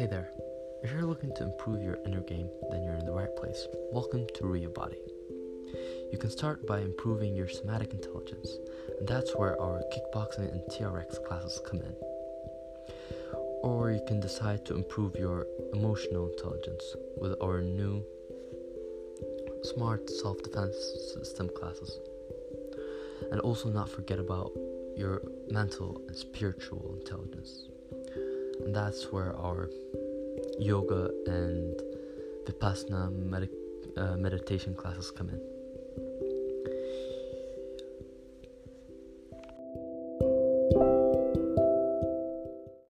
Hey there, if you're looking to improve your inner game, then you're in the right place. Welcome to Rhea Body. You can start by improving your somatic intelligence, and that's where our kickboxing and TRX classes come in. Or you can decide to improve your emotional intelligence with our new smart self-defense system classes. And also not forget about your mental and spiritual intelligence. And that's where our yoga and vipassana meditation classes come in.